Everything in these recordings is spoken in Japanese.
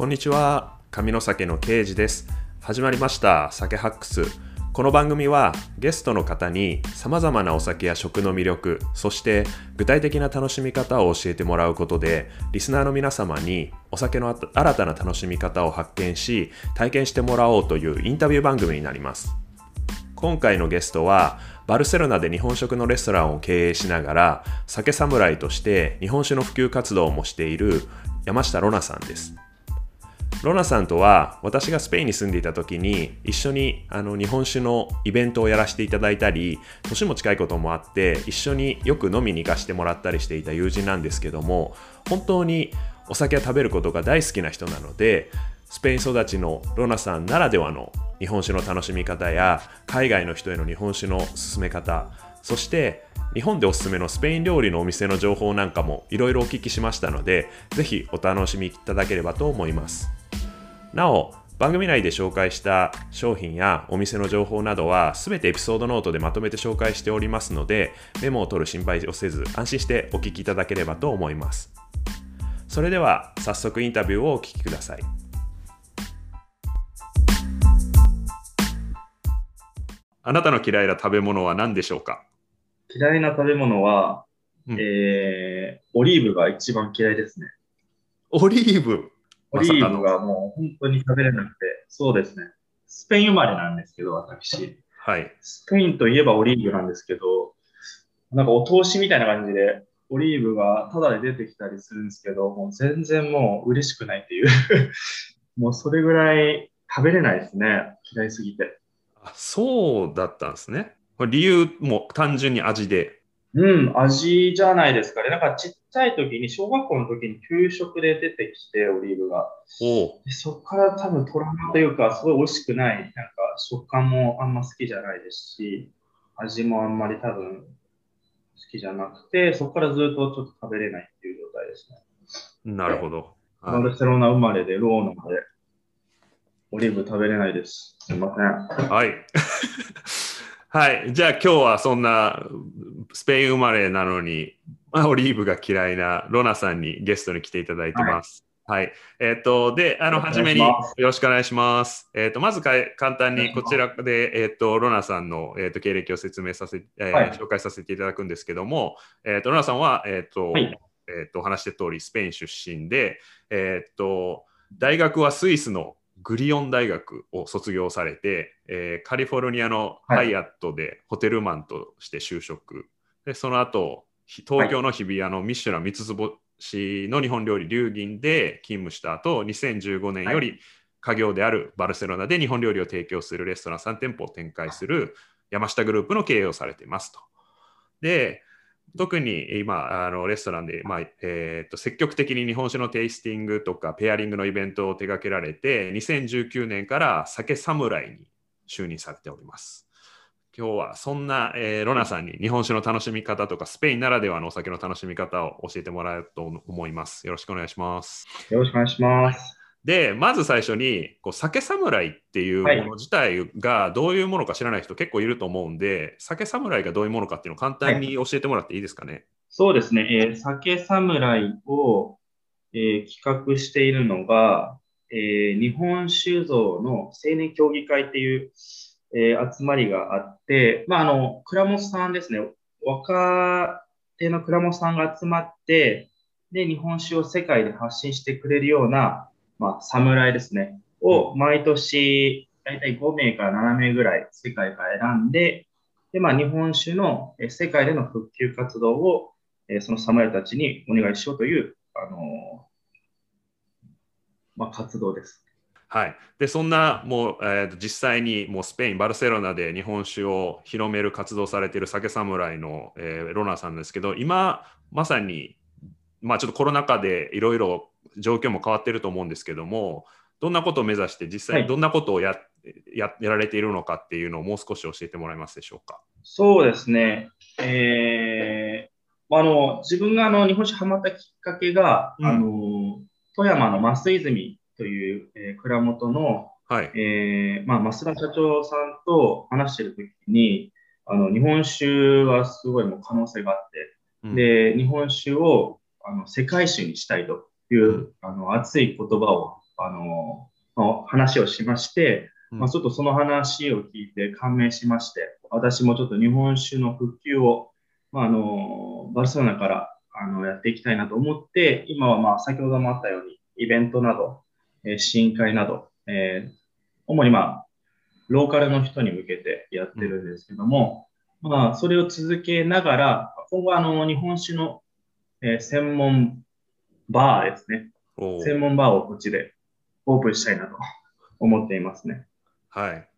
こんにちは、上野酒の刑事です。始まりました酒ハックス。この番組はゲストの方にさまざまなお酒や食の魅力、そして具体的な楽しみ方を教えてもらうことで、リスナーの皆様にお酒の新たな楽しみ方を発見し体験してもらおうというインタビュー番組になります。今回のゲストはバルセロナで日本食のレストランを経営しながら酒侍として日本酒の普及活動もしている山下ロナさんです。ロナさんとは私がスペインに住んでいた時に一緒に日本酒のイベントをやらせていただいたり、年も近いこともあって一緒によく飲みに行かせてもらったりしていた友人なんですけども、本当にお酒を食べることが大好きな人なので、スペイン育ちのロナさんならではの日本酒の楽しみ方や海外の人への日本酒の勧め方、そして日本でおすすめのスペイン料理のお店の情報なんかもいろいろお聞きしましたので、ぜひお楽しみいただければと思います。なお、番組内で紹介した商品やお店の情報などはすべてエピソードノートでまとめて紹介しておりますので、メモを取る心配をせず安心してお聞きいただければと思います。それでは早速インタビューをお聞きください。あなたの嫌いな食べ物は何でしょうか？嫌いな食べ物は、オリーブが一番嫌いですね。オリーブがもう本当に食べれなくて、そうですね。スペイン生まれなんですけど、私。はい。スペインといえばオリーブなんですけど、なんかお通しみたいな感じで、オリーブがタダで出てきたりするんですけど、もう全然もう嬉しくないっていう。もうそれぐらい食べれないですね。嫌いすぎて。あ、そうだったんですね。これ理由も単純に味で。うん、味じゃないですかね。なんかちっちゃい時に、小学校の時に給食で出てきて、オリーブが。でそこから多分トラウマというか、すごい美味しくない。なんか食感もあんま好きじゃないですし、味もあんまり多分好きじゃなくて、そこからずっとちょっと食べれないっていう状態ですね。なるほど。バルセロナ生まれで、ローナで、オリーブ食べれないです。すいません。はい。はい。じゃあ今日はそんなスペイン生まれなのに、オリーブが嫌いなロナさんにゲストに来ていただいてます。はい。で、初めによろしくお願いします。まず簡単にこちらで、ロナさんの、経歴を紹介させていただくんですけども、ロナさんは、お話した通りスペイン出身で、大学はスイスのグリオン大学を卒業されて、カリフォルニアのハイアットでホテルマンとして就職、でその後東京の日比谷のミシュラン三つ星の日本料理龍銀で勤務した後、2015年より家業であるバルセロナで日本料理を提供するレストラン3店舗を展開する山下グループの経営をされていますと。で特に今レストランで、積極的に日本酒のテイスティングとかペアリングのイベントを手掛けられて、2019年から酒侍に就任されております。今日はそんな、ロナさんに日本酒の楽しみ方とかスペインならではのお酒の楽しみ方を教えてもらえると思います。よろしくお願いします。よろしくお願いします。でまず最初に酒侍っていうもの自体がどういうものか知らない人結構いると思うんで、酒侍がどういうものかっていうのを簡単に教えてもらっていいですかね。そうですね、酒侍を、企画しているのが、日本酒造の青年協議会っていう、集まりがあって、倉本さんですね、若手の倉本さんが集まってで日本酒を世界で発信してくれるような侍ですね、を毎年大体5名から7名ぐらい世界から選んで、日本酒の世界での復旧活動をその侍たちにお願いしようという、活動です。はい、でそんなもう、実際にもうスペイン・バルセロナで日本酒を広める活動されている酒侍の、ロナさんですけど、今まさに、ちょっとコロナ禍でいろいろ状況も変わっていると思うんですけども、どんなことを目指して実際にどんなことをやられているのかっていうのをもう少し教えてもらえますでしょうか。そうですね、自分が日本酒ハマったきっかけが、富山の増泉という、蔵元の、増田社長さんと話しているときに日本酒はすごいもう可能性があって、で日本酒を世界酒にしたいという熱い言葉を話をしまして、ちょっとその話を聞いて感銘しまして、私もちょっと日本酒の復旧を、バルセロナからやっていきたいなと思って、今は先ほどもあったようにイベントなど、試飲会など、主にローカルの人に向けてやってるんですけども、それを続けながら、今後日本酒の、専門バーですね。専門バーをこっちでオープンしたいなと思っていますね。はい。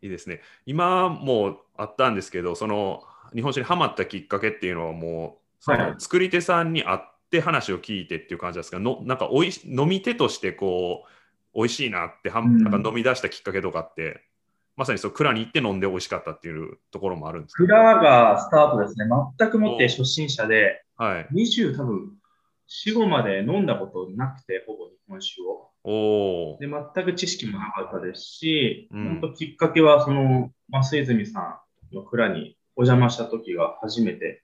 いいですね。今もあったんですけど、その日本酒にハマったきっかけっていうのはもう、はい、作り手さんに会って話を聞いてっていう感じですか。なんか飲み手としてこう美味しいなってなんか飲み出したきっかけとかって、まさにそう蔵に行って飲んで美味しかったっていうところもあるんですか。蔵がスタートですね。全くもって初心者で、はい、多分4、5まで飲んだことなくて、ほぼ日本酒を。で、全く知識もなかったですし、本当きっかけは、増泉さんの蔵にお邪魔した時が初めて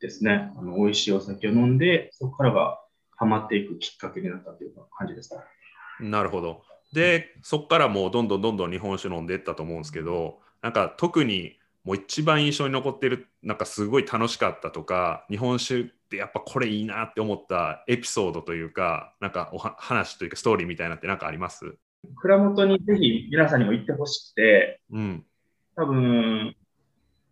ですね、美味しいお酒を飲んで、そこからがハマっていくきっかけになったという感じでした。なるほど。で、そこからもうどんどん日本酒飲んでいったと思うんですけど、なんか特にもう一番印象に残ってる、なんかすごい楽しかったとか、日本酒ってやっぱこれいいなって思ったエピソードというか、なんか話というかストーリーみたいなってなんかあります？蔵元にぜひ皆さんにも行ってほしくて、多分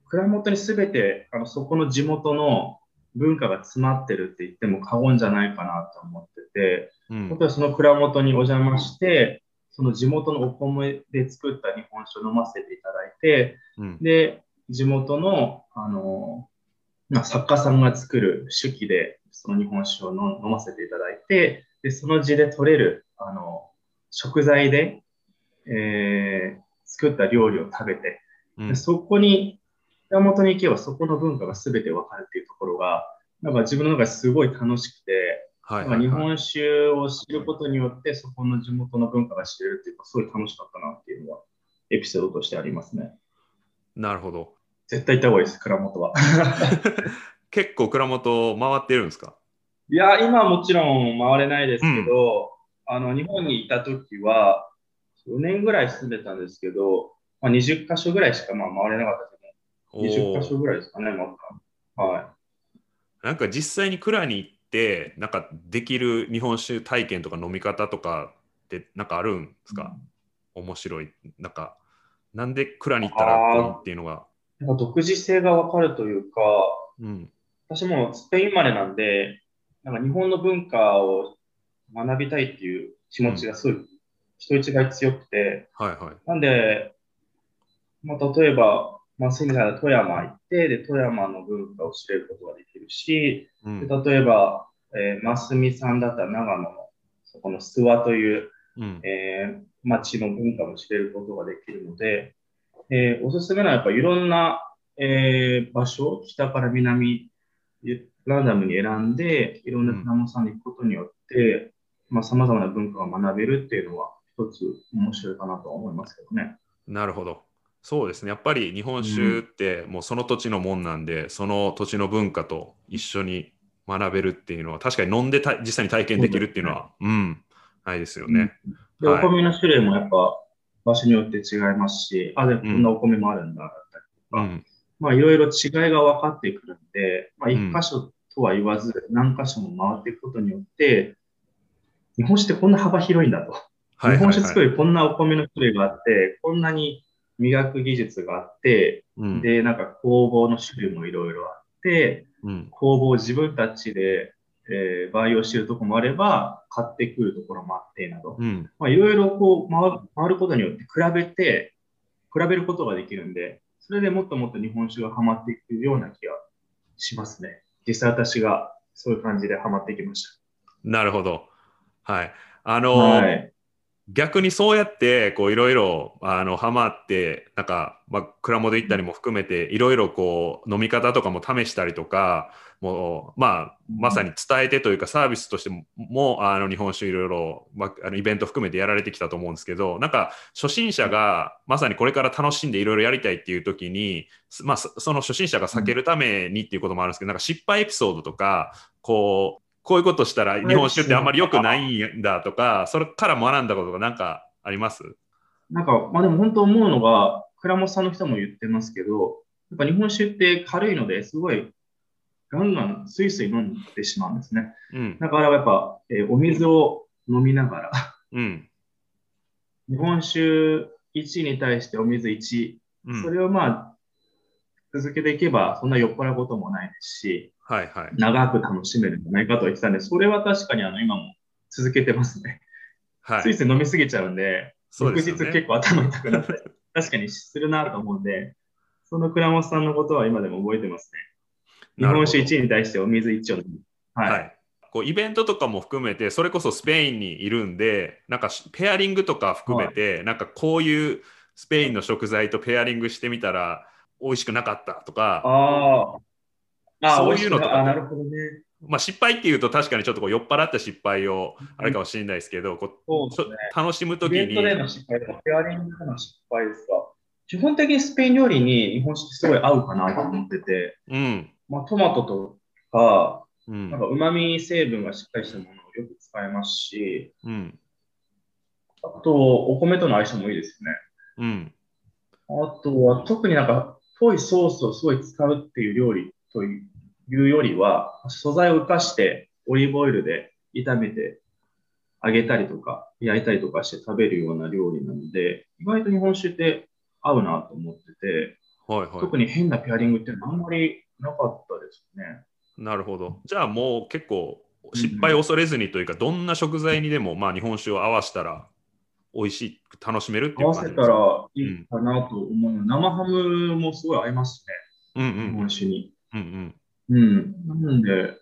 蔵元に全てそこの地元の文化が詰まってるって言っても過言じゃないかなと思ってて、本当にその蔵元にお邪魔して、その地元のお米で作った日本酒を飲ませていただいて、で、地元の、作家さんが作る酒器でその日本酒を飲ませていただいて、で、その地で取れる、食材で、作った料理を食べて、でそこに、蔵元に行けばそこの文化が全て分かるっていうところが、なんか自分の中ですごい楽しくて、日本酒を知ることによってそこの地元の文化が知れるっていうか、すごい楽しかったなっていうのはエピソードとしてありますね。なるほど。絶対行った方がいいです、蔵元は。結構蔵元回ってるんですか？いや、今はもちろん回れないですけど、日本にいた時は4年ぐらい住んでたんですけど、20カ所ぐらいしか回れなかったですね。20カ所ぐらいですかね、なんか実際に蔵に行ってで、なんかできる日本酒体験とか飲み方とかってなんかあるんですか？面白い。なんで蔵に行ったらいいっていうのが。なんか独自性が分かるというか、私もスペイン生まれなんで、なんか日本の文化を学びたいっていう気持ちがすごい人一倍強くて、なんで、例えば、隅田で富山行って、で、富山の文化を知れることができるし、で例えば、真澄さんだったら長野の、そこの諏訪という、町の文化も知れることができるので、おすすめなのはやっぱいろんな、場所を北から南、ランダムに選んで、いろんな蔵元さんに行くことによって、様々な文化が学べるっていうのは、一つ面白いかなと思いますけどね。なるほど。そうですね、やっぱり日本酒ってもうその土地のもんなんで、その土地の文化と一緒に学べるっていうのは確かに飲んで実際に体験できるっていうのはないですよね。でお米の種類もやっぱ場所によって違いますし、でこんなお米もあるんだだったりとか、いろいろ違いが分かってくるんで、1箇所とは言わず何箇所も回っていくことによって日本酒ってこんな幅広いんだと、日本酒作りこんなお米の種類があって、こんなに磨く技術があって、で、なんか工房の種類もいろいろあって、工房自分たちで、培養してるとこもあれば、買ってくるところもあって、など、いろいろこう回ることによって比べることができるんで、それでもっともっと日本酒がハマっていくような気がしますね。実際私がそういう感じでハマってきました。なるほど。はい。逆にそうやってこういろいろハマってなんか蔵元行ったりも含めていろいろこう飲み方とかも試したりとかもうまさに伝えてというかサービスとしても日本酒いろいろイベント含めてやられてきたと思うんですけど、なんか初心者がまさにこれから楽しんでいろいろやりたいっていう時にその初心者が避けるためにっていうこともあるんですけど、なんか失敗エピソードとかこうこういうことしたら日本酒ってあんまり良くないんだとか、それから学んだことが何かあります？なんか、まあ、でも本当思うのが、倉本さんの人も言ってますけど、やっぱ日本酒って軽いのですごいガンガンスイスイ飲んでしまうんですね。うん、だからやっぱ、お水を飲みながら、うん、日本酒1に対してお水1、うん、それをまあ続けていけばそんな酔っ払うこともないですし、はいはい、長く楽しめるんじゃないかと言ってたんで、それは確かに今も続けてますね。はい、スイス飲みすぎちゃうんで、そうですよね、翌日結構頭痛くなったり確かにするなと思うんで、その倉本さんのことは今でも覚えてますね。日本酒1に対してお水1を飲む、はいはい、こうイベントとかも含めて、それこそスペインにいるんで、なんかペアリングとか含めて、はい、なんかこういうスペインの食材とペアリングしてみたら美味しくなかったとか、そういうのとか、まあ、失敗っていうと確かにちょっとこう酔っ払った失敗をあれかもしれないですけど、こうそうですね、楽しむときにイベントでの失敗とペアリングの失敗ですが、基本的にスペイン料理に日本酒ってすごい合うかなと思ってて、うん、まあ、トマトとかうまみ成分がしっかりしたものをよく使いますし、うん、あとお米との相性もいいですよね。うん、あとは特になんか濃いソースをすごい使うっていう料理というよりは、素材を生かしてオリーブオイルで炒めて揚げたりとか焼いたりとかして食べるような料理なので、意外と日本酒って合うなと思ってて、はいはい、特に変なペアリングってあんまりなかったですね。なるほど。じゃあもう結構失敗を恐れずにというか、うん、どんな食材にでもまあ日本酒を合わせたら美味しく楽しめるっていう感じですか？合わせたらいいかなと思う、うん、生ハムもすごい合いますね、うんうん、日本酒に、うんうんうん、なので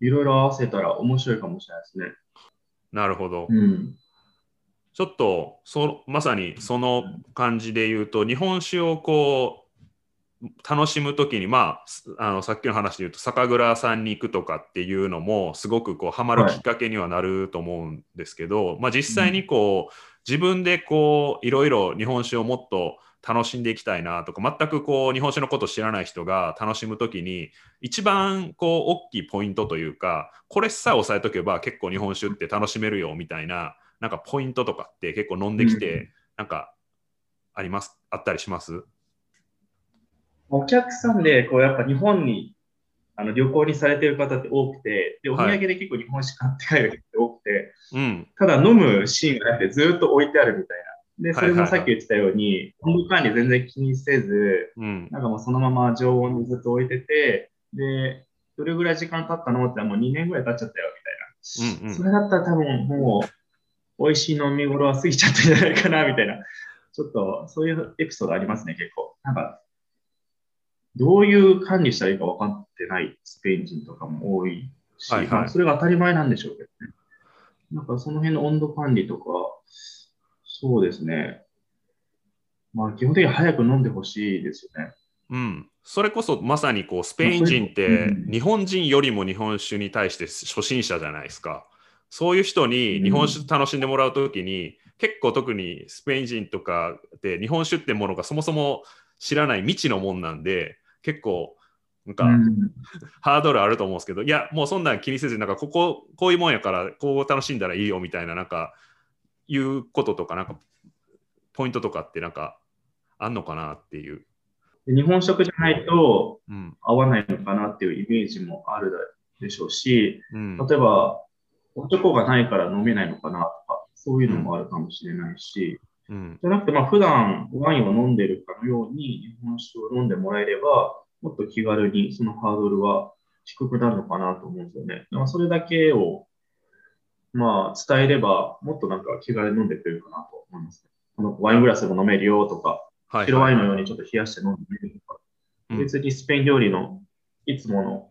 いろいろ合わせたら面白いかもしれないですね。なるほど、うん、ちょっとまさにその感じで言うと、日本酒をこう楽しむときに、まあ、さっきの話で言うと酒蔵さんに行くとかっていうのもすごくこうハマるきっかけにはなると思うんですけど、はい、まあ、実際にこう、うん、自分でこういろいろ日本酒をもっと楽しんでいきたいなとか、全くこう日本酒のことを知らない人が楽しむときに一番こう大きいポイントというか、これさえ押さえとけば結構日本酒って楽しめるよみたいな、なんかポイントとかって結構飲んできてなんかあったりします？お客さんでこうやっぱ日本に旅行にされてる方って多くて、でお土産で結構日本酒買って帰る人って多くて、はい、ただ飲むシーンがなくてずっと置いてあるみたいな。でそれもさっき言ってたように、温度管理全然気にせず、うん、なんかもうそのまま常温にずっと置いてて、でどれぐらい時間経ったのってもう2年ぐらい経っちゃったよみたいな、うんうん、それだったら多分もう美味しい飲み頃は過ぎちゃったんじゃないかなみたいな、ちょっとそういうエピソードありますね。結構なんかどういう管理したらいいか分かってないスペイン人とかも多いし、はいはい、それが当たり前なんでしょうけどね。なんかその辺の温度管理とか、そうですね。まあ基本的に早く飲んでほしいですよね。うん。それこそまさにこうスペイン人って日本人よりも日本酒に対して初心者じゃないですか。そういう人に日本酒楽しんでもらうときに、うん、結構特にスペイン人とかで日本酒ってものがそもそも知らない未知のもんなんで、結構なんか、うん、ハードルあると思うんですけど、いやもうそんなん気にせず、なんかこういうもんやからこう楽しんだらいいよみたいな、なんかいうこととか、なんかポイントとかってなんかあんのかなっていう。日本食じゃないと合わないのかなっていうイメージもあるでしょうし、うん、例えばおちょこがないから飲めないのかなとか、そういうのもあるかもしれないし、うんうん、じゃなくて、まあ、普段ワインを飲んでるかのように日本酒を飲んでもらえれば、もっと気軽にそのハードルは低くなるのかなと思うんですよね。まあ、それだけを、まあ、伝えれば、もっとなんか気軽に飲んでくれるかなと思います、ね。このワイングラスも飲めるよとか、はいはいはい、白ワインのようにちょっと冷やして飲んでみるとか、うん、別にスペイン料理のいつもの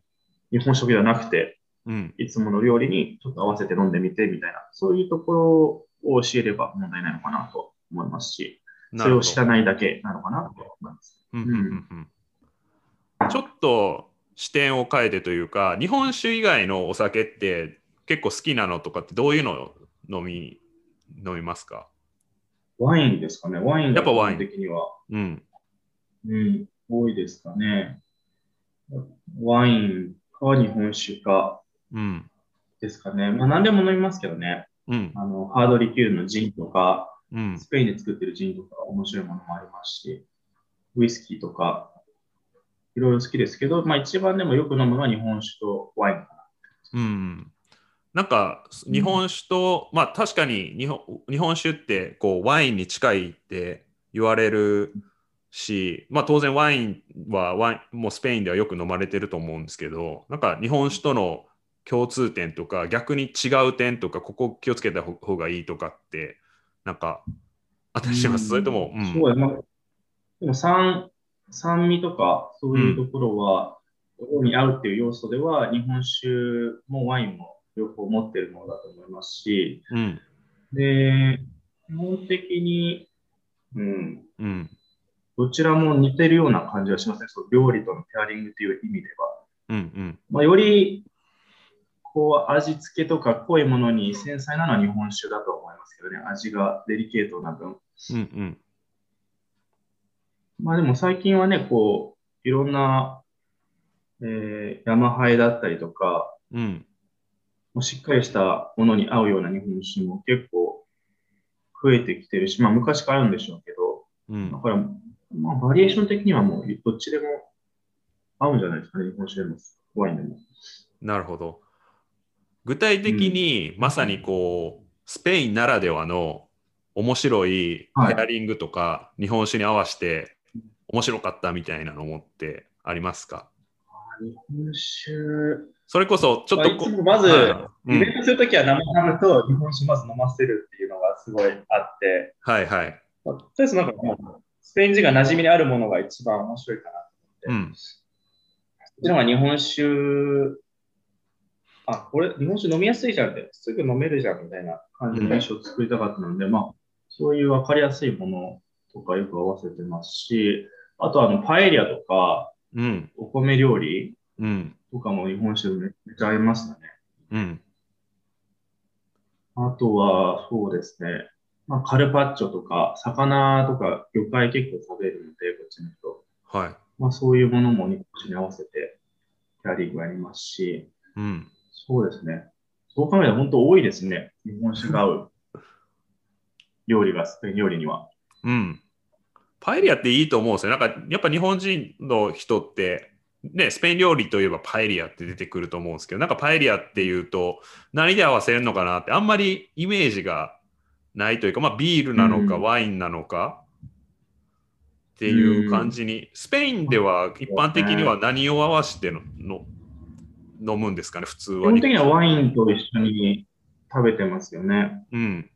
日本食ではなくて、うん、いつもの料理にちょっと合わせて飲んでみてみたいな、そういうところを教えれば問題ないのかなと思いますし、それを知らないだけなのかなと思います、うんうんうんうん、ちょっと視点を変えてというか、日本酒以外のお酒って結構好きなのとかってどういうのを飲みますか？ワインですかね。ワインが基本的には、うんうん、多いですかね。ワインか日本酒か、うん、ですかね。まあ、何でも飲みますけどね。うん、ハードリキュールのジンとか、うん、スペインで作ってるジンとか面白いものもありますし、ウイスキーとかいろいろ好きですけど、まあ、一番でもよく飲むのは日本酒とワインかな。うん、なんか日本酒と、うん、まあ確かに日本酒ってこうワインに近いって言われるし、まあ、当然ワインはもうスペインではよく飲まれてると思うんですけど、なんか日本酒との共通点とか逆に違う点とか、ここ気をつけた方がいいとかってなんかあったりします？それとも、うん、そうやな。でも酸味とかそういうところは、どこに合うっていう要素では、日本酒もワインも両方持ってるものだと思いますし、うん、で、基本的に、うん、うん、どちらも似てるような感じはしますね。そう、料理とのペアリングという意味では。うんうん、まあ、よりこう味付けとか濃いものに繊細なのは日本酒だと思いますけどね、味がデリケートな分。うんうん、まあでも最近はね、こういろんな、山杯だったりとか、うん、もうしっかりしたものに合うような日本酒も結構増えてきてるし、まあ昔からあるんでしょうけど、うん、だから、まあ、バリエーション的にはもうどっちでも合うんじゃないですかね、日本酒でもワインでも。なるほど。具体的に、うん、まさにこうスペインならではの面白いペアリングとか、はい、日本酒に合わせて面白かったみたいなのもってありますか？日本酒、それこそちょっとまず、うん、イベントするときは生ハムと日本酒まず飲ませるっていうのがすごいあって、はいはい、とりあえずなんかスペイン人が馴染みにあるものが一番面白いかなと思って、うん、そっちのが日本酒、あ、これ日本酒飲みやすいじゃんって、すぐ飲めるじゃんみたいな感じの印象を作りたかったので、うん、まあそういう分かりやすいものとかよく合わせてますし、あとパエリアとか、うん、お米料理とかも日本酒めっちゃ合いましたね。うん、あとはそうですね、まあ、カルパッチョとか魚とか魚介結構食べるので、こっちの人、はい、まあ、そういうものも日本酒に合わせてキャリーがありますし、うん、そうですね。そう考えたら本当多いですね。日本酒が合う料理がスペイン料理には。うん。パエリアっていいと思うんですよ。なんかやっぱ日本人の人って、ね、スペイン料理といえばパエリアって出てくると思うんですけど、なんかパエリアっていうと何で合わせるのかなってあんまりイメージがないというか、まあビールなのかワインなのかっていう感じに、スペインでは一般的には何を合わせての飲むんですかね、普通は。基本的にはワインと一緒に食べてますよね。うん。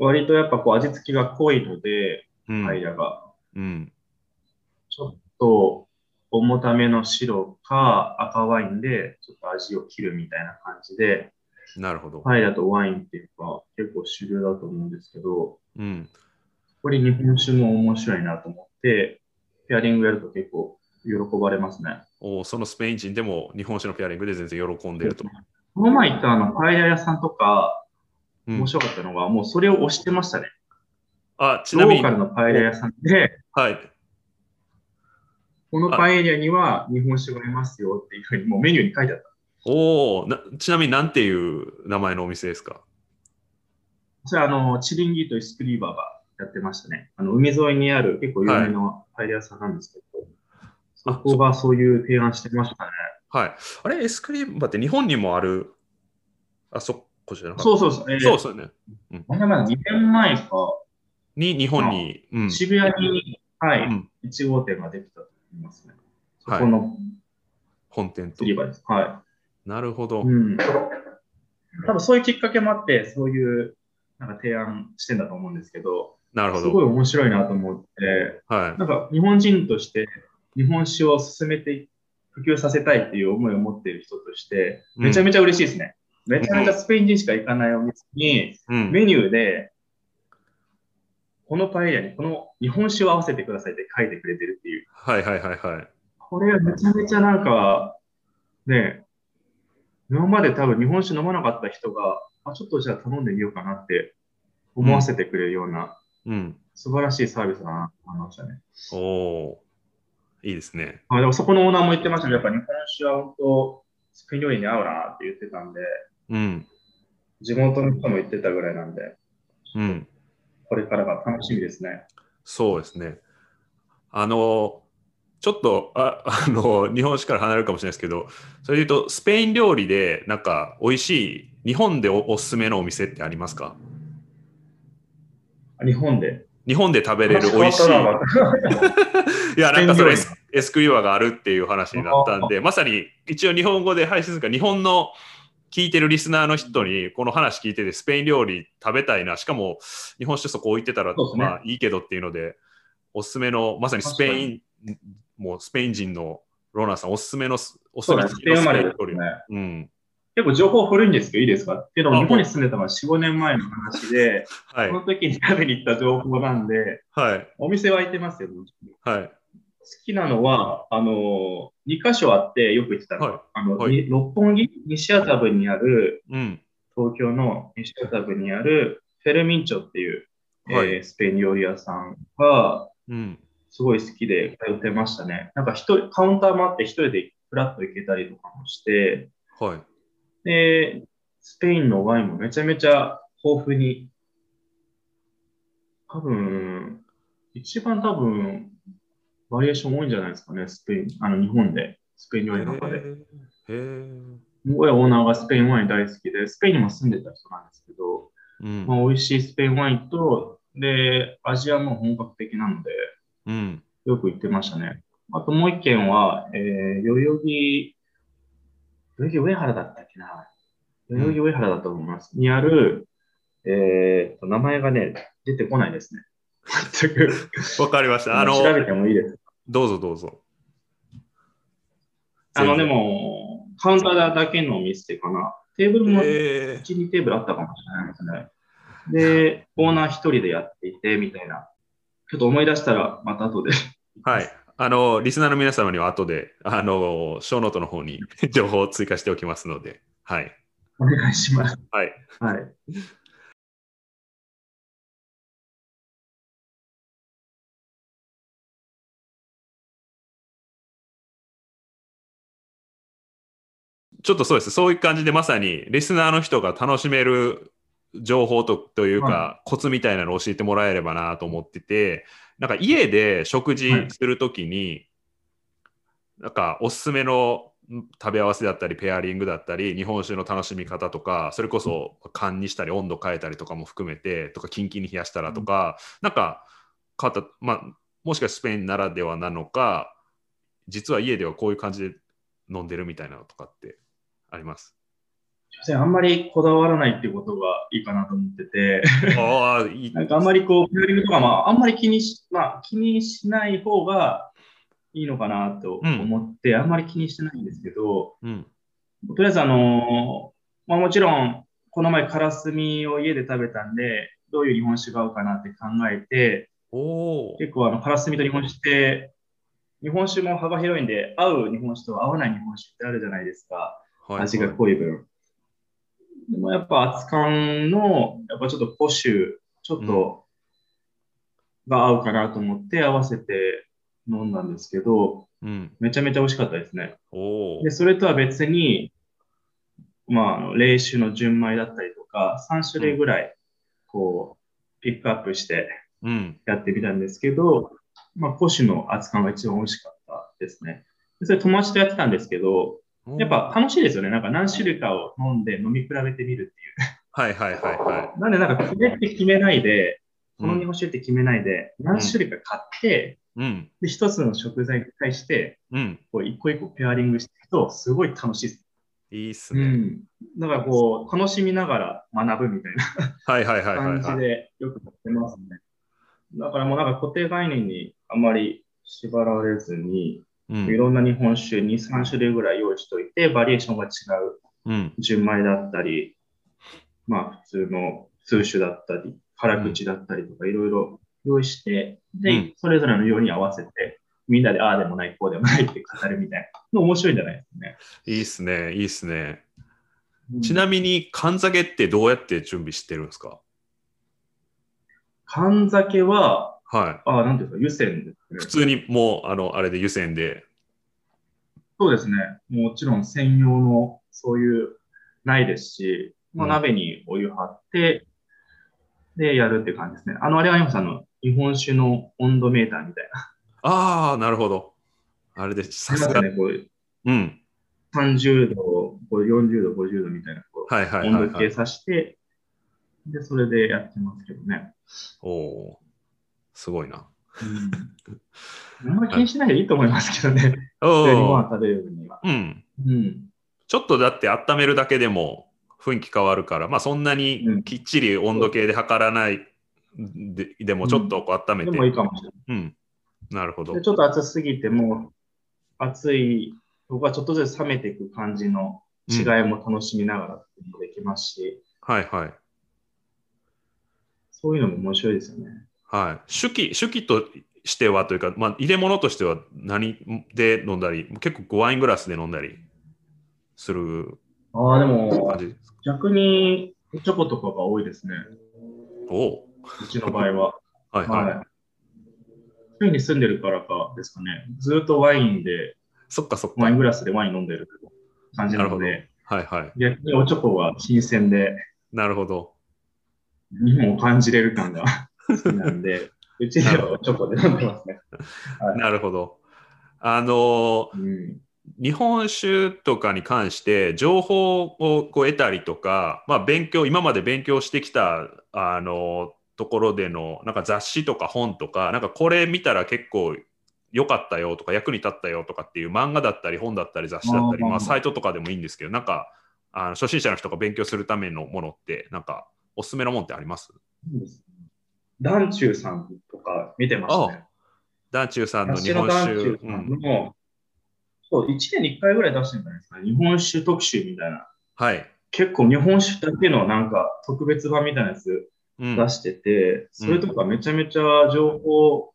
割とやっぱこう味付けが濃いので、うん、パエリアが、うん。ちょっと重ための白か赤ワインでちょっと味を切るみたいな感じで、なるほど。パエリアとワインっていうか結構主流だと思うんですけど、うん、これ日本酒も面白いなと思って、ペアリングやると結構喜ばれますね。お、そのスペイン人でも日本酒のペアリングで全然喜んでると。この前行ったパエリア屋さんとか、面白かったのが、うん、もうそれを推してましたね。あ、ちなみに。ローカルのパエリア屋さんで、はい、このパエリアには日本酒がありますよっていうふうに、もうメニューに書いてあった。おお、ちなみに何ていう名前のお店ですか？それはチリンギとイスクリーバーがやってましたね。海沿いにある結構有名なパエリア屋さんなんですけど。はい、そこがそういう提案してましたね。はい。あれ、エスクリーバーって日本にもある、あそこじゃなかった。そうそうそう。そうそうね。うん、2年前か。に、日本に。うん、渋谷に、はい、うん、1号店ができたと思いますね。そこの、はい、本店と。はい。なるほど。うん。多分そういうきっかけもあって、そういうなんか提案してんだと思うんですけど、なるほど。すごい面白いなと思って、はい、なんか日本人として、日本酒を進めて普及させたいっていう思いを持っている人としてめちゃめちゃ嬉しいですね。うん、めちゃめちゃスペイン人しか行かないお店に、うん、メニューでこのパエリアにこの日本酒を合わせてくださいって書いてくれてるっていう。はいはいはいはい。これはめちゃめちゃなんかね、今まで多分日本酒飲まなかった人が、あ、ちょっとじゃあ頼んでみようかなって思わせてくれるような、うん、素晴らしいサービスだなと思いましたね。おー。いいですね。あ、でもそこのオーナーも言ってましたね。やっぱ日本酒は本当スペイン料理に合うなって言ってたんで、うん、地元の人も言ってたぐらいなんで、うん、これからが楽しみですね。そうですね。ちょっと日本史から離れるかもしれないですけど、それで言うとスペイン料理でなんか美味しい日本で おすすめのお店ってありますか？日本で食べれる美味しいいやなんかそれエスクリワがあるっていう話になったんで、まさに一応日本語で配信するから、日本の聞いてるリスナーの人にこの話聞いててスペイン料理食べたいな、しかも日本酒そこ置いてたらまあいいけどっていうので、おすすめの、まさにスペイン人のローナーさんおすすめのおすすめのスペイン料理、うん、結構情報古いんですけどいいですか？っていうのも日本に住んでたのは 4,5 年前の話で、はい、その時に食べに行った情報なんで、はい、お店は開いてますよ、はい、好きなのは2カ所あってよく行ってたの、はいはい、六本木西麻布にある、うん、東京の西麻布にあるフェルミンチョっていう、はいスペイン料理屋さんがうん、すごい好きで通ってましたね。なんかカウンターもあって一人でフラッと行けたりとかもして、はい、でスペインのワインもめちゃめちゃ豊富に、一番バリエーション多いんじゃないですかね、スペイン日本でスペイン料理の中で。すごいオーナーがスペインワイン大好きで、スペインにも住んでた人なんですけど、うんまあ、美味しいスペインワインとでアジアも本格的なので、うん、よく行ってましたね。あともう一軒は、代々木上原だったっけな、代々木上原だと思います、うん、にある、名前がね出てこないですね全くわかりました。調べてもいいですか？どうぞ。でもカウンターだけのお店かな。テーブルも1、2テーブルあったかもしれないですね。で、オーナー一人でやっていてみたいな。ちょっと思い出したらまた後で。はい。リスナーの皆様には後で、ショーノートの方に情報を追加しておきますので、はい。お願いします。はい。はい。ちょっとそうです。そういう感じで、まさにリスナーの人が楽しめる情報というか、はい、コツみたいなのを教えてもらえればなと思ってて、なんか家で食事するときに、はい、なんかおすすめの食べ合わせだったりペアリングだったり日本酒の楽しみ方とか、それこそ缶にしたり温度変えたりとかも含めてとか、キンキンに冷やしたらとか、なんか変わった、まあ、もしかしてスペインならではなのか、実は家ではこういう感じで飲んでるみたいなのとかってあります？あんまりこだわらないってことがいいかなと思ってて、なんかあんまりこうペアリングとか、まあ、あんまり気にしない方がいいのかなと思って、うん、あんまり気にしてないんですけど、うん、とりあえずまあ、もちろんこの前からすみを家で食べたんで、どういう日本酒が合うかなって考えて、結構からすみと日本酒って日本酒も幅広いんで、合う日本酒と合わない日本酒ってあるじゃないですか、はい、味が濃い分。でもやっぱ熱燗のやっぱちょっと古酒ちょっとが合うかなと思って合わせて飲んだんですけど、うん、めちゃめちゃ美味しかったですね。でそれとは別に、まあ、冷酒の純米だったりとか3種類ぐらいこうピックアップしてやってみたんですけど、まあ、古酒の熱燗が一番美味しかったですね。でそれ友達とやってたんですけど、やっぱ楽しいですよね。なんか何種類かを飲んで飲み比べてみるっていう。はい。なんでなんかこれって決めないで、この日本酒って決めないで、何種類か買って、うん、で一つの食材に対して、うん、こう一個一個ペアリングしていくとすごい楽しいです。いいっすね。うん、だからこう楽しみながら学ぶみたいな感じでよくやってますね。だからもうなんか固定概念にあまり縛られずに。うん、いろんな日本酒 2,3 種類ぐらい用意しておいて、バリエーションが違う、うん、純米だったり、まあ、普通の通酒だったり辛口だったりとかいろいろ用意して、うん、でそれぞれのように合わせてみんなでああでもないこうでもないって語るみたいなの面白いんじゃないですかね。いいっすね、うん、ちなみに燗酒ってどうやって準備してるんですか？燗酒ははい、ああ、なんていうか、湯煎ですね。普通にもう、あれで湯煎で。そうですね。もちろん専用の、そういう、ないですし、もう鍋にお湯張って、で、やるって感じですね。あれは今さんの日本酒の温度メーターみたいな。ああ、なるほど。あれです。さすがね、こういう。うん。30度、40度、50度みたいな、はいはいはいはい、温度計さして、で、それでやってますけどね。おお、すごいな。あんまり気にしないでいいと思いますけどね。ご飯食べるには。うん。うん。ちょっとだって温めるだけでも雰囲気変わるから、まあそんなにきっちり温度計で測らないでもちょっとこう温めて。でもいいかもしれない。うん。なるほど。でちょっと暑すぎても暑い。僕はちょっとずつ冷めていく感じの違いも楽しみながらできますし、うん、はいはい。そういうのも面白いですよね。はい。酒器としてはというか、まあ、入れ物としては何で飲んだり、結構ワイングラスで飲んだりする感じ。ああ、でも逆にチョコとかが多いですね。おう。うちの場合は。はいはい。スペインに住んでるからかですかね。ずっとワインで。そっかそっか。ワイングラスでワイン飲んでる感じなので、はいはい、逆におチョコは新鮮で、なるほど。日本を感じれる感が好きなんで、うちではおチョコで飲んでますね。はい、なるほど。うん、日本酒とかに関して情報をこう得たりとか、まあ今まで勉強してきたところでのなんか雑誌とか本とか、なんかこれ見たら結構良かったよとか役に立ったよとかっていう漫画だったり本だったり雑誌だったり、まあサイトとかでもいいんですけど、なんか初心者の人が勉強するためのものってなんかおすすめのものってあります？ダンチューさんとか見てますね。ダンチューさんの日本酒、そう1年に1回ぐらい出してるんじゃないですか、日本酒特集みたいな。はい。結構日本酒だけのなんか特別版みたいなやつ出してて、それとかめちゃめちゃ情報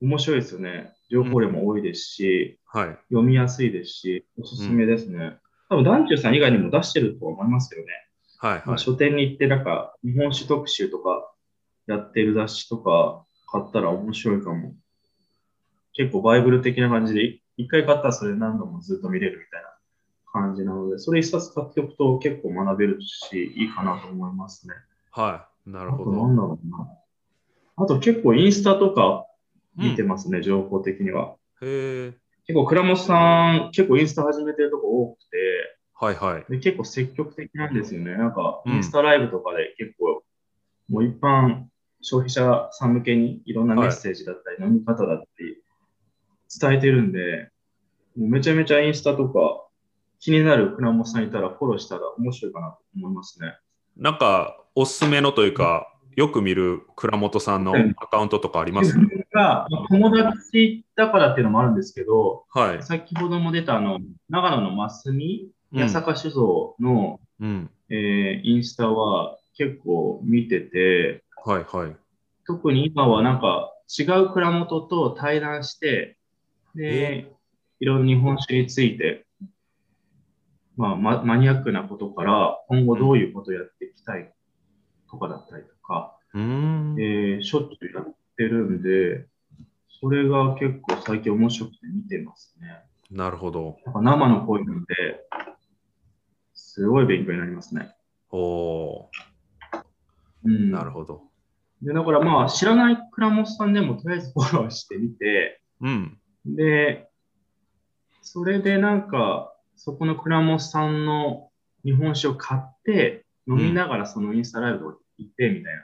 面白いですよね。情報量も多いですし、はい、読みやすいですし、おすすめですね。多分、ダンチューさん以外にも出してると思いますけどね。はいはい、まあ、書店に行って、なんか、日本酒特集とか、やってる雑誌とか、買ったら面白いかも。結構、バイブル的な感じで、一回買ったらそれ何度もずっと見れるみたいな感じなので、それ一冊買っておくと結構学べるし、いいかなと思いますね。はい、なるほど。あと、なんだろうな。あと、結構、インスタとか、見てますね、情報的には。へえ。結構、倉本さん、結構インスタ始めてるとこ多くて、はいはい。で、結構積極的なんですよね。なんか、インスタライブとかで結構、もう一般消費者さん向けにいろんなメッセージだったり、飲み方だったり、伝えてるんで、もうめちゃめちゃインスタとか、気になる倉本さんいたらフォローしたら面白いかなと思いますね。なんか、おすすめのというか、よく見る倉本さんのアカウントとかあります？友達だからっていうのもあるんですけど、はい、先ほども出た長野のますみ、八坂酒造の、インスタは結構見てて、はいはい、特に今はなんか違う蔵元と対談して、でいろんな日本酒について、まあ、マニアックなことから今後どういうことをやっていきたいとかだったりとか、しょっちゅうやってるんで、それが結構最近面白くて見てますね。なるほど。やっぱ生の声なんで、すごい勉強になりますね。おー。うん。なるほど。で、だからまあ、知らない倉本さんでもとりあえずフォローしてみて、うん。で、それでなんか、そこの倉本さんの日本酒を買って、飲みながらそのインスタライブを行ってみたい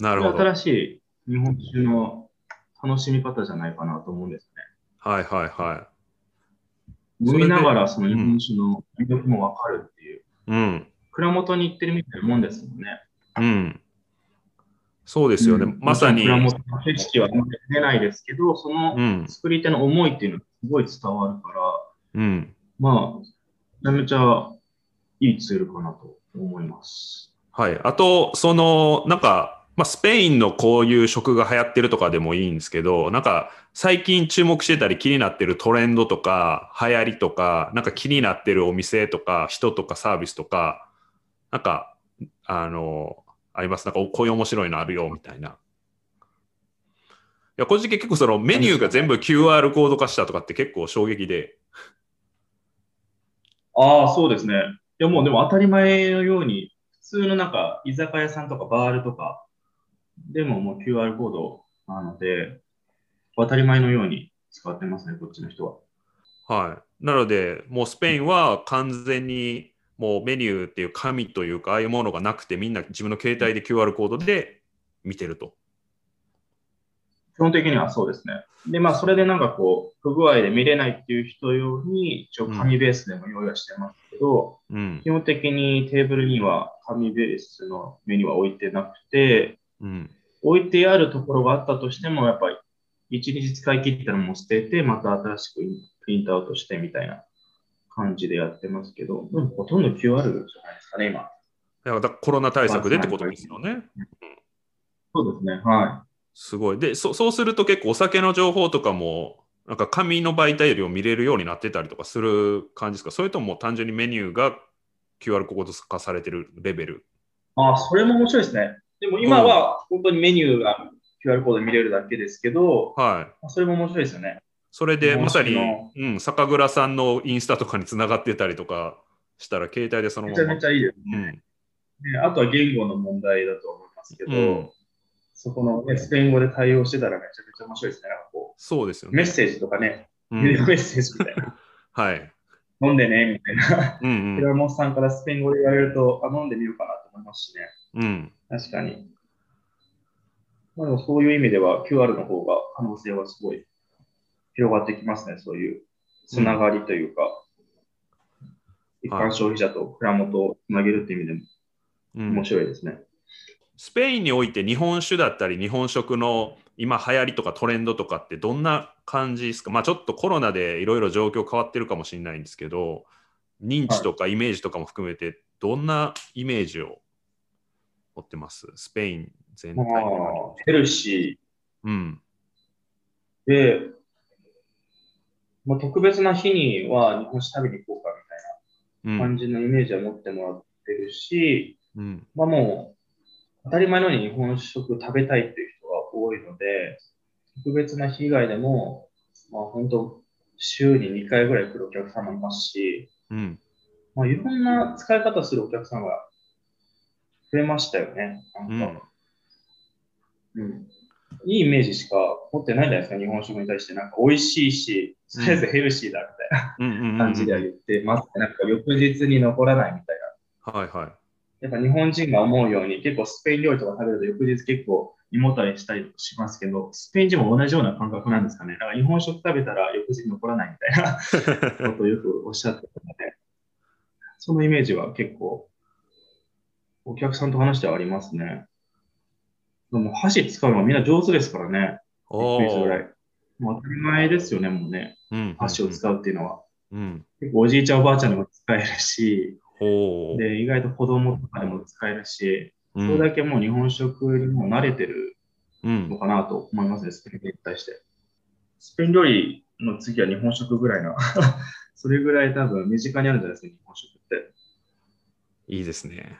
な。なるほど。新しい日本酒の楽しみ方じゃないかなと思うんですね。はいはいはい。飲みながらその日本酒の魅力もわかるっていう。うん。蔵元に行ってるみたいなもんですもんね。うん。そうですよね。うん、まさに。蔵元の景色は出ないですけど、その作り手の思いっていうのがすごい伝わるから、うん。まあ、めちゃめちゃいいツールかなと。思います。はい。あと、その、なんか、まあ、スペインのこういう食が流行ってるとかでもいいんですけど、なんか、最近注目してたり気になってるトレンドとか、流行りとか、なんか気になってるお店とか、人とかサービスとか、なんか、あります。なんか、こういう面白いのあるよ、みたいな。いや、個人的に結構そのメニューが全部 QR コード化したとかって結構衝撃で。ああ、そうですね。いや、もうでも当たり前のように、普通のなんか、居酒屋さんとかバールとか、でももう QR コードなので、当たり前のように使ってますね、こっちの人は。はい。なので、もうスペインは完全にもうメニューっていう紙というか、ああいうものがなくて、みんな自分の携帯で QR コードで見てると。基本的にはそうですね。で、まあ、それでなんかこう、不具合で見れないっていう人用に、一応紙ベースでも用意はしてますけど、うん、基本的にテーブルには紙ベースのメニューは置いてなくて、うん、置いてあるところがあったとしても、やっぱり1日使い切ったのも捨てて、また新しくプリントアウトしてみたいな感じでやってますけど、うん、ほとんど QR じゃないですかね、今。だからコロナ対策でってことですよね。そうですね、はい。すごい。で、そうすると結構お酒の情報とかも、なんか紙の媒体よりも見れるようになってたりとかする感じですか？それとも単純にメニューが QR コード化されてるレベル？ああ、それも面白いですね。でも今は本当にメニューが QR コード見れるだけですけど、はい、それも面白いですよね。それでまさに、うん、酒蔵さんのインスタとかにつながってたりとかしたら、携帯でそのまま。めちゃめちゃいいですね。うん、あとは言語の問題だと思いますけど、うんそこの、ね、スペイン語で対応してたらめちゃめちゃ面白いですね。なんかこうそうですよね。メッセージとかね、ビデオメッセージみたいな。はい。飲んでね、みたいな。うん、うん。平本さんからスペイン語で言われると、あ、飲んでみようかなと思いますしね。うん。確かに。まあ、でもそういう意味では QR の方が可能性はすごい広がってきますね。そういうつながりというか、うん、一般消費者と平本をつなげるっていう意味でも面白いですね。うんスペインにおいて日本酒だったり日本食の今流行りとかトレンドとかってどんな感じですか？まあちょっとコロナでいろいろ状況変わってるかもしれないんですけど、認知とかイメージとかも含めてどんなイメージを持ってます？スペイン全体に。ヘルシー。うん。で、まあ、特別な日には日本酒食べに行こうかみたいな感じのイメージは持ってもらってるし、うん、まあもう当たり前のように日本食食べたいっていう人が多いので、特別な日以外でも、まあ本当、週に2回ぐらい来るお客様もいますし、うん、まあいろんな使い方するお客さんが増えましたよね。なんか、うん。うん。いいイメージしか持ってないじゃないですか、日本食に対して。なんか美味しいし、とりあえずヘルシーだみたいな感じでは言ってます。なんか翌日に残らないみたいな。はいはい。やっぱ日本人が思うように結構スペイン料理とか食べると翌日結構胃もたれしたりしますけど、スペイン人も同じような感覚なんですかね。だから日本食食べたら翌日残らないみたいなことをよくおっしゃってたので、そのイメージは結構お客さんと話してはありますね。でも箸使うのはみんな上手ですからね。びっくりぐらい。もう当たり前ですよね、もうね。うん、箸を使うっていうのは。うん、結構おじいちゃんおばあちゃんにも使えるし、で意外と子供とかでも使えるし、うん、それだけもう日本食にも慣れてるのかなと思いますね、スペインに対して。スペイン料理の次は日本食ぐらいな、それぐらい多分身近にあるんじゃないですか、日本食って。いいですね。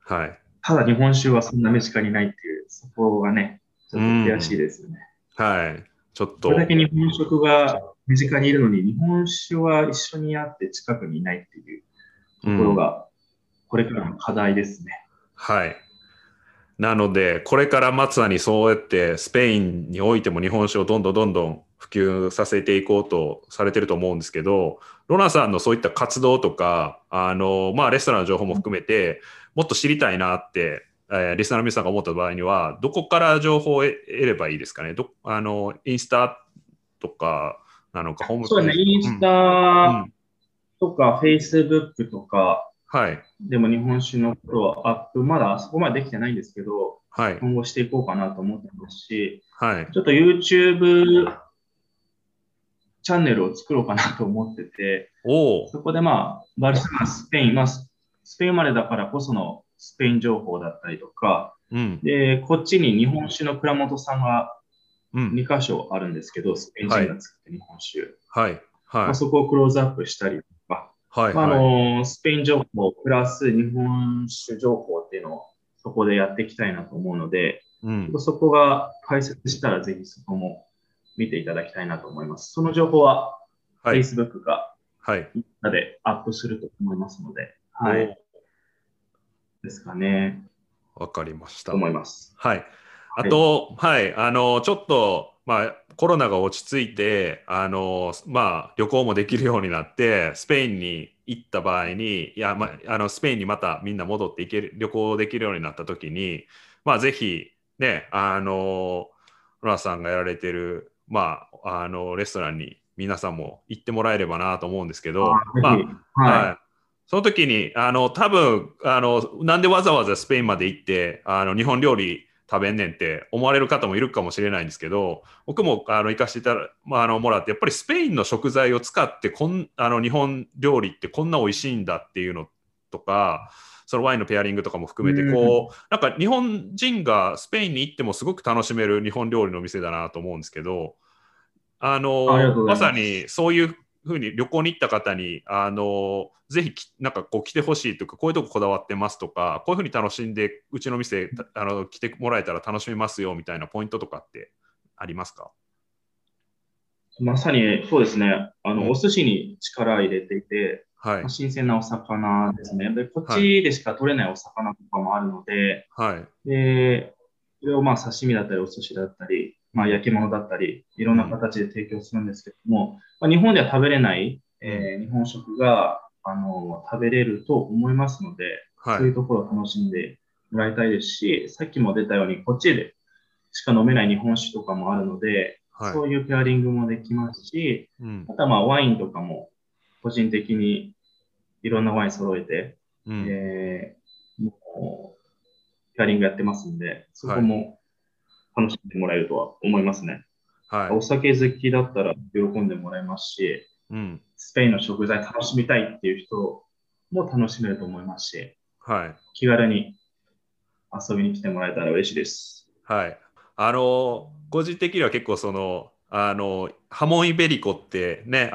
はい。ただ日本酒はそんな身近にないっていう、そこがね、ちょっと悔しいですよね。うん、はい。ちょっと。これだけ日本食が身近にいるのに、日本酒は一緒にあって近くにいないっていう。ところがこれからの課題ですね、うん、はい。なのでこれからまさにそうやってスペインにおいても日本酒をどんどん普及させていこうとされてると思うんですけど、ロナさんのそういった活動とかまあ、レストランの情報も含めてもっと知りたいなって、リスナーの皆さんが思った場合にはどこから情報を得ればいいですかね？インスタとかなのかホームページ？そうですね、インスタ、うんうんとか、Facebook とか、はい、でも日本酒のことはアップ、まだあそこまでできてないんですけど、はい、今後していこうかなと思ってますし、はい、ちょっと YouTube チャンネルを作ろうかなと思ってて、そこでまあ、バルセロナ、スペイン、まあ、スペイン生まれだからこそのスペイン情報だったりとか、うん、で、こっちに日本酒の倉本さんが2カ所あるんですけど、うん、スペイン人が作って日本酒。はいはいはい、そこをクローズアップしたりとか、はいはいスペイン情報プラス日本酒情報っていうのをそこでやっていきたいなと思うので、うん、そこが解説したらぜひそこも見ていただきたいなと思います。その情報は Facebook か、はい、みんなでアップすると思いますので、はい、ですかね。わかりました。思います。はい。あと、はい、ちょっと、まあ、コロナが落ち着いて、まあ、旅行もできるようになって、スペインに行った場合に、いや、まあ、スペインにまたみんな戻っていける、旅行できるようになったときに、まあ、ぜひ、ね、ロラさんがやられてる、まあ、レストランに皆さんも行ってもらえればなと思うんですけど、まあ、はい。はいその時に、多分、なんでわざわざスペインまで行って、日本料理食べんねんって思われる方もいるかもしれないんですけど、僕も、行かせていただ、まあ、もらって、やっぱりスペインの食材を使って、日本料理ってこんな美味しいんだっていうのとか、そのワインのペアリングとかも含めて、こう、なんか日本人がスペインに行ってもすごく楽しめる日本料理の店だなと思うんですけど、まさにそういう、ふうに旅行に行った方にぜひなんかこう来てほしいとかこういうとここだわってますとかこういうふうに楽しんでうちの店来てもらえたら楽しめますよみたいなポイントとかってありますか？まさにそうですねお寿司に力入れていて、はい、新鮮なお魚ですねでこっちでしか取れないお魚とかもあるので、はい、でそれをまあ刺身だったりお寿司だったりまあ、焼き物だったりいろんな形で提供するんですけども、まあ、日本では食べれない、日本食が食べれると思いますので、はい、そういうところを楽しんでもらいたいですしさっきも出たようにこっちでしか飲めない日本酒とかもあるので、はい、そういうペアリングもできますし、うん、あとはまあワインとかも個人的にいろんなワイン揃えて、うんもうペアリングやってますんでそこも、はい楽しんでもらえるとは思いますね、はい、お酒好きだったら喜んでもらえますし、うん、スペインの食材楽しみたいっていう人も楽しめると思いますし、はい、気軽に遊びに来てもらえたら嬉しいです、はい、個人的には結構そのハモンイベリコってね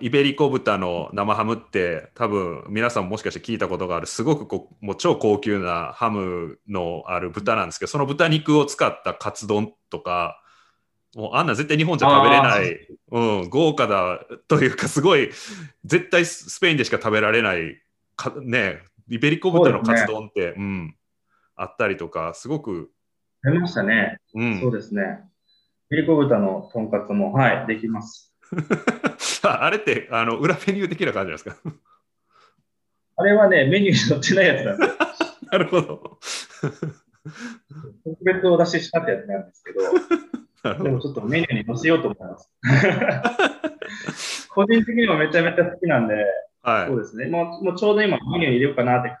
イベリコ豚の生ハムって多分皆さんもしかして聞いたことがあるすごくもう超高級なハムのある豚なんですけどその豚肉を使ったカツ丼とかもうあんな絶対日本じゃ食べれない、うん、豪華だというかすごい絶対スペインでしか食べられないねイベリコ豚のカツ丼って、うん、あったりとかすごくありましたね、うん、そうですねイベリコ豚のとんかつも、はい、できます。あれって裏メニュー的な感じですか？あれはね、メニューに載ってないやつなんです。なるほど。特別お出ししたってやつなんですけど、でもちょっとメニューに載せようと思います。個人的にもめちゃめちゃ好きなんで、はい、そうですねもうちょうど今、メニューに入れようかなって考えて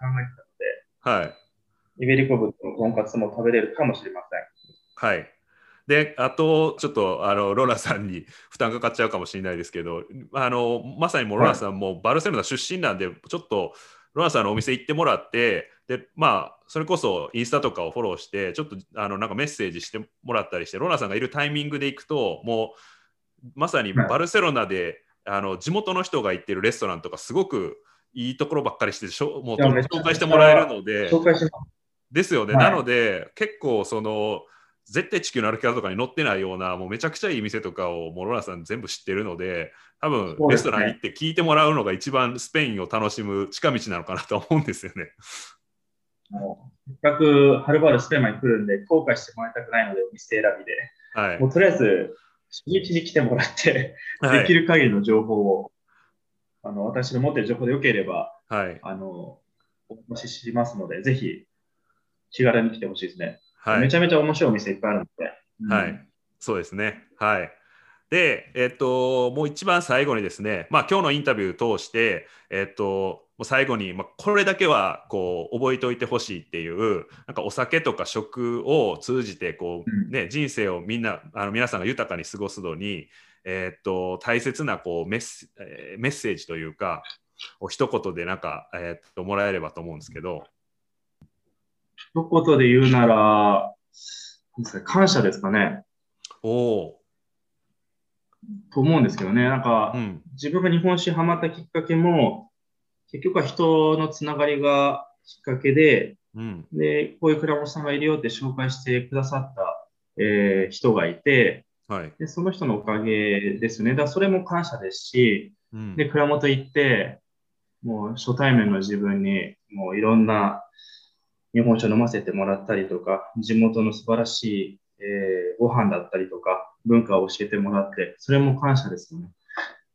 たので、はい、イベリコ豚のとんかつも食べれるかもしれません。はいであとちょっとロラさんに負担かかっちゃうかもしれないですけどまさにもうロラさんもバルセロナ出身なんで、はい、ちょっとロラさんのお店行ってもらってで、まあ、それこそインスタとかをフォローしてちょっとなんかメッセージしてもらったりしてロラさんがいるタイミングで行くともうまさにバルセロナで、はい、地元の人が行ってるレストランとかすごくいいところばっかりしてもう紹介してもらえるので紹介しますですよね、はい、なので結構その絶対地球の歩き方とかに載ってないようなもうめちゃくちゃいい店とかをもうロラさん全部知ってるので多分レストラン行って聞いてもらうのが一番スペインを楽しむ近道なのかなと思うんですよね。せっかくはるばるスペインまで来るんで後悔してもらいたくないのでお店選びで、はい、もうとりあえず初日に来てもらってできる限りの情報を、はい、私の持っている情報でよければ、はい、お話ししますのでぜひ気軽に来てほしいですね。はい、めちゃめちゃ面白いお店いっぱいあるので、うん、はい、そうですね。はい。で、もう一番最後にですね、まあ今日のインタビューを通して、もう最後に、まあ、これだけはこう覚えておいてほしいっていう、なんかお酒とか食を通じてこうね、うん、人生を皆さんが豊かに過ごすのに、大切なこうメッセージというか、を一言でなんか、もらえればと思うんですけど。一言で言うなら、感謝ですかね。と思うんですけどね。なんか、うん、自分が日本酒ハマったきっかけも、結局は人のつながりがきっかけで、うん、でこういう倉本さんがいるよって紹介してくださった、人がいて、はい、でその人のおかげですね。だからそれも感謝ですし、うん、で蔵元行ってもう初対面の自分にもういろんな日本酒を飲ませてもらったりとか、地元の素晴らしい、ご飯だったりとか文化を教えてもらって、それも感謝ですよね。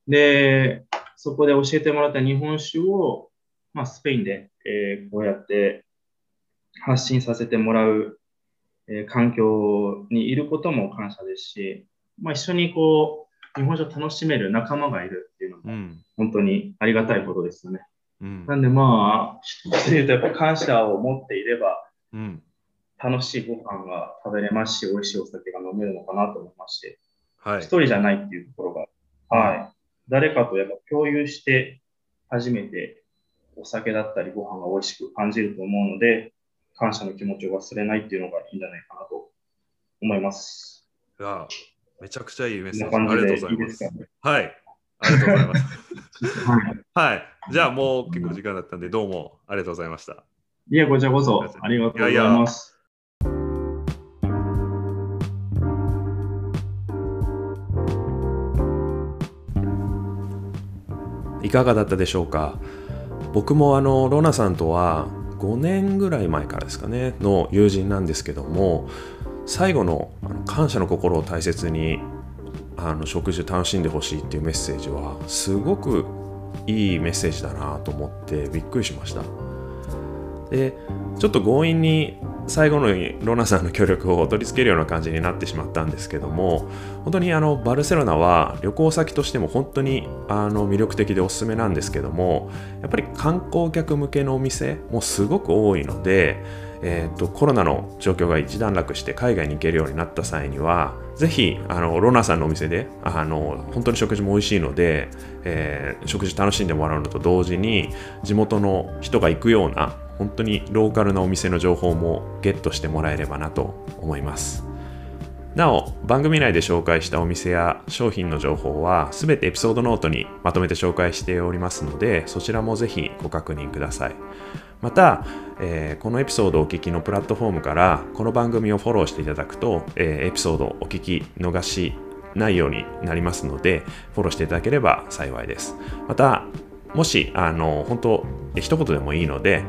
でそこで教えてもらった日本酒を、まあ、スペインで、こうやって発信させてもらう、環境にいることも感謝ですし、まあ、一緒にこう日本酒を楽しめる仲間がいるっていうのも本当にありがたいことですよね。うん、なんでまあ実に言うとやっぱ感謝を持っていれば、うん、楽しいご飯が食べれますし、美味しいお酒が飲めるのかなと思いますし、はい、一人じゃないっていうところが、はい、誰かとやっぱ共有して初めてお酒だったりご飯が美味しく感じると思うので、感謝の気持ちを忘れないっていうのがいいんじゃないかなと思います。いや、めちゃくちゃいいメッセージ。ありがとうございます。はい。ありがとうございます。はい。じゃあもう結構時間だったんで、どうもありがとうございました。いや、こちらこそありがとうございます。いかがだったでしょうか。僕もロナさんとは5年ぐらい前からですかねの友人なんですけども、最後の感謝の心を大切に食事を楽しんでほしいっていうメッセージはすごくいいメッセージだなと思ってびっくりしました。でちょっと強引に最後のロナさんの協力を取り付けるような感じになってしまったんですけども、本当にバルセロナは旅行先としても本当に魅力的でおすすめなんですけども、やっぱり観光客向けのお店もすごく多いので、コロナの状況が一段落して海外に行けるようになった際にはぜひロナさんのお店で本当に食事も美味しいので、食事楽しんでもらうのと同時に地元の人が行くような本当にローカルなお店の情報もゲットしてもらえればなと思います。なお番組内で紹介したお店や商品の情報はすべてエピソードノートにまとめて紹介しておりますので、そちらもぜひご確認ください。また、このエピソードをお聞きのプラットフォームからこの番組をフォローしていただくと、エピソードをお聞き逃しないようになりますので、フォローしていただければ幸いです。またもし本当一言でもいいので、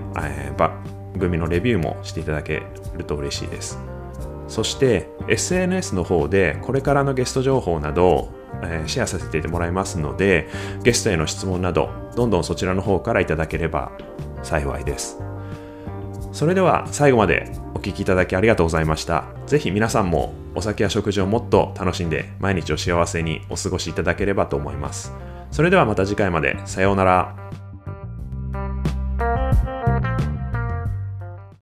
番組のレビューもしていただけると嬉しいです。そして SNS の方でこれからのゲスト情報など、シェアさせてもらいますので、ゲストへの質問などどんどんそちらの方からいただければ幸いです。それでは最後までお聞きいただきありがとうございました。ぜひ皆さんもお酒や食事をもっと楽しんで毎日を幸せにお過ごしいただければと思います。それではまた次回まで。さようなら。